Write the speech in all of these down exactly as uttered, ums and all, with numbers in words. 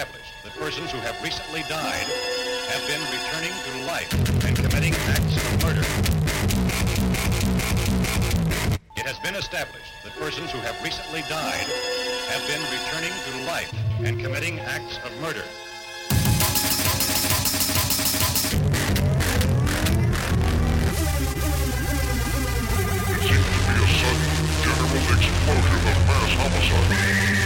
established that persons who have recently died have been returning to life and committing acts of murder. It has been established that persons who have recently died have been returning to life and committing acts of murder. It seems to be a sudden, general explosion of mass homicide.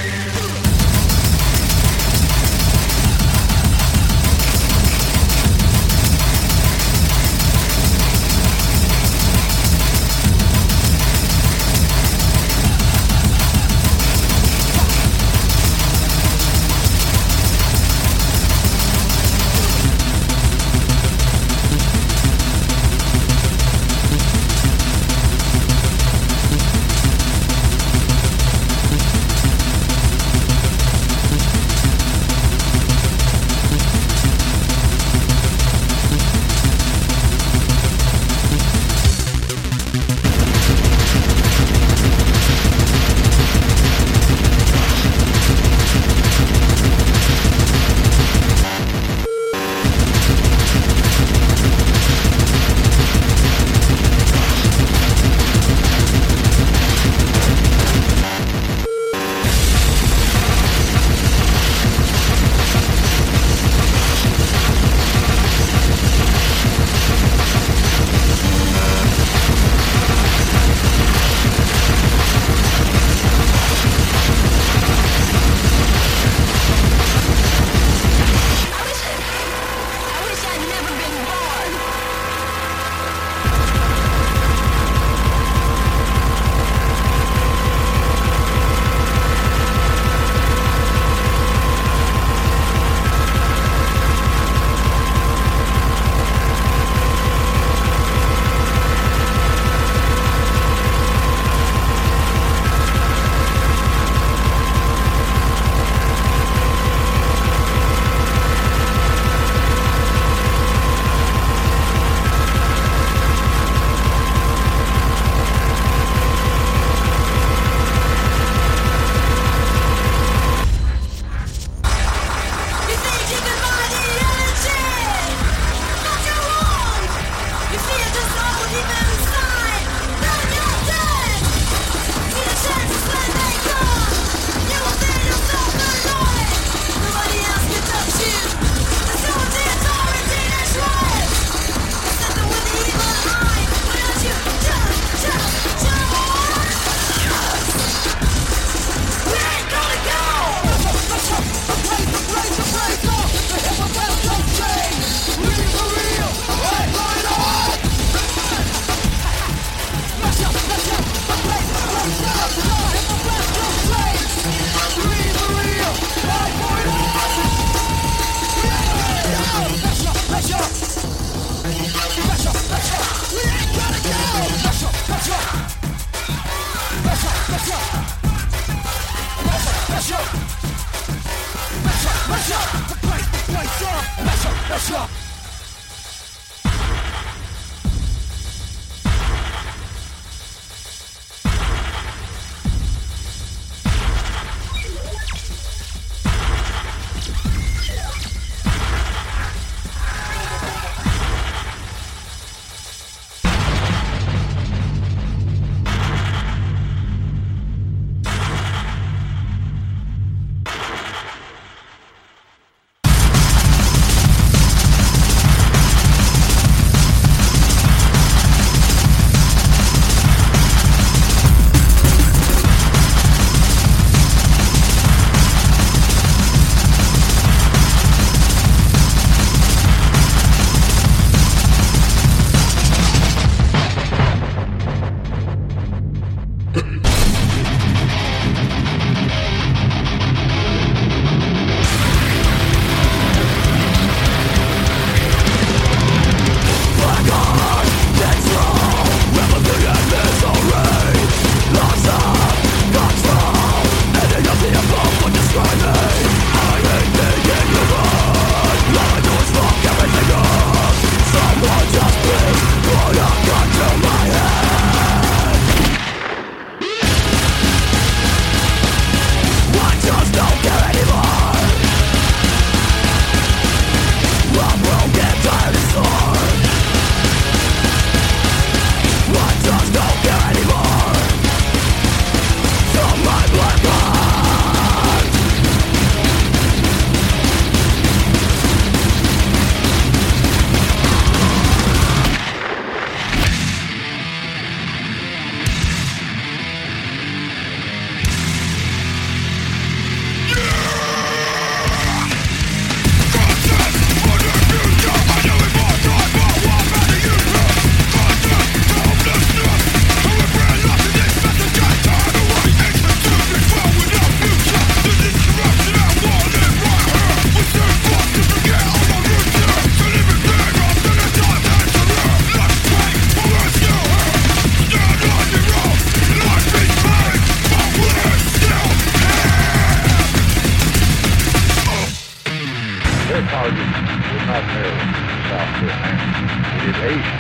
Their target was not Maryland, South Carolina. It is Asia.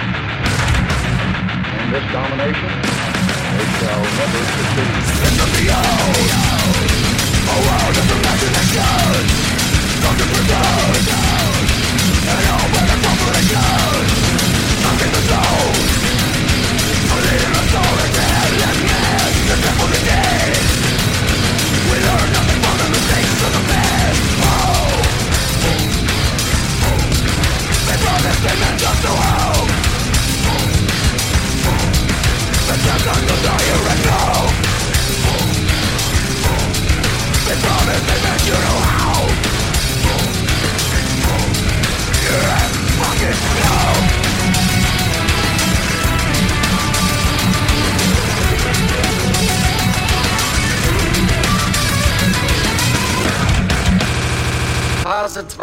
In this domination, they shall never succeed. In the beyond, a world of imagination, nothing but doubt, and all but a corporation. Nothing but doubt, a leader of soul and dead, and man, the devil is dead. We learn nothing from the mistakes of the past. Oh. They promised they meant us to hope. But they're going to die here and now. They promised they meant you know how. You're at fucking now. Phase two.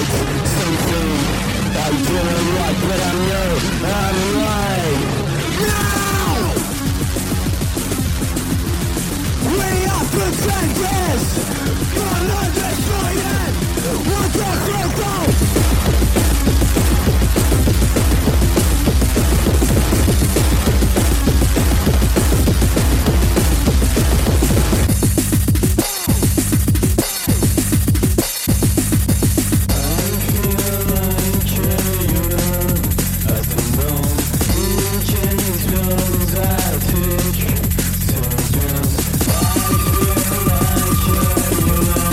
like something I didn't like, but I know I'm right. Now we are pretenders, but not destroyed. We're just I think, sometimes I feel like you're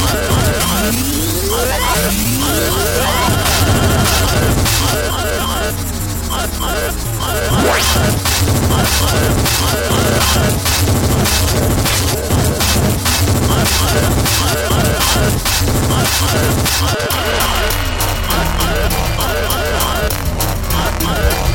I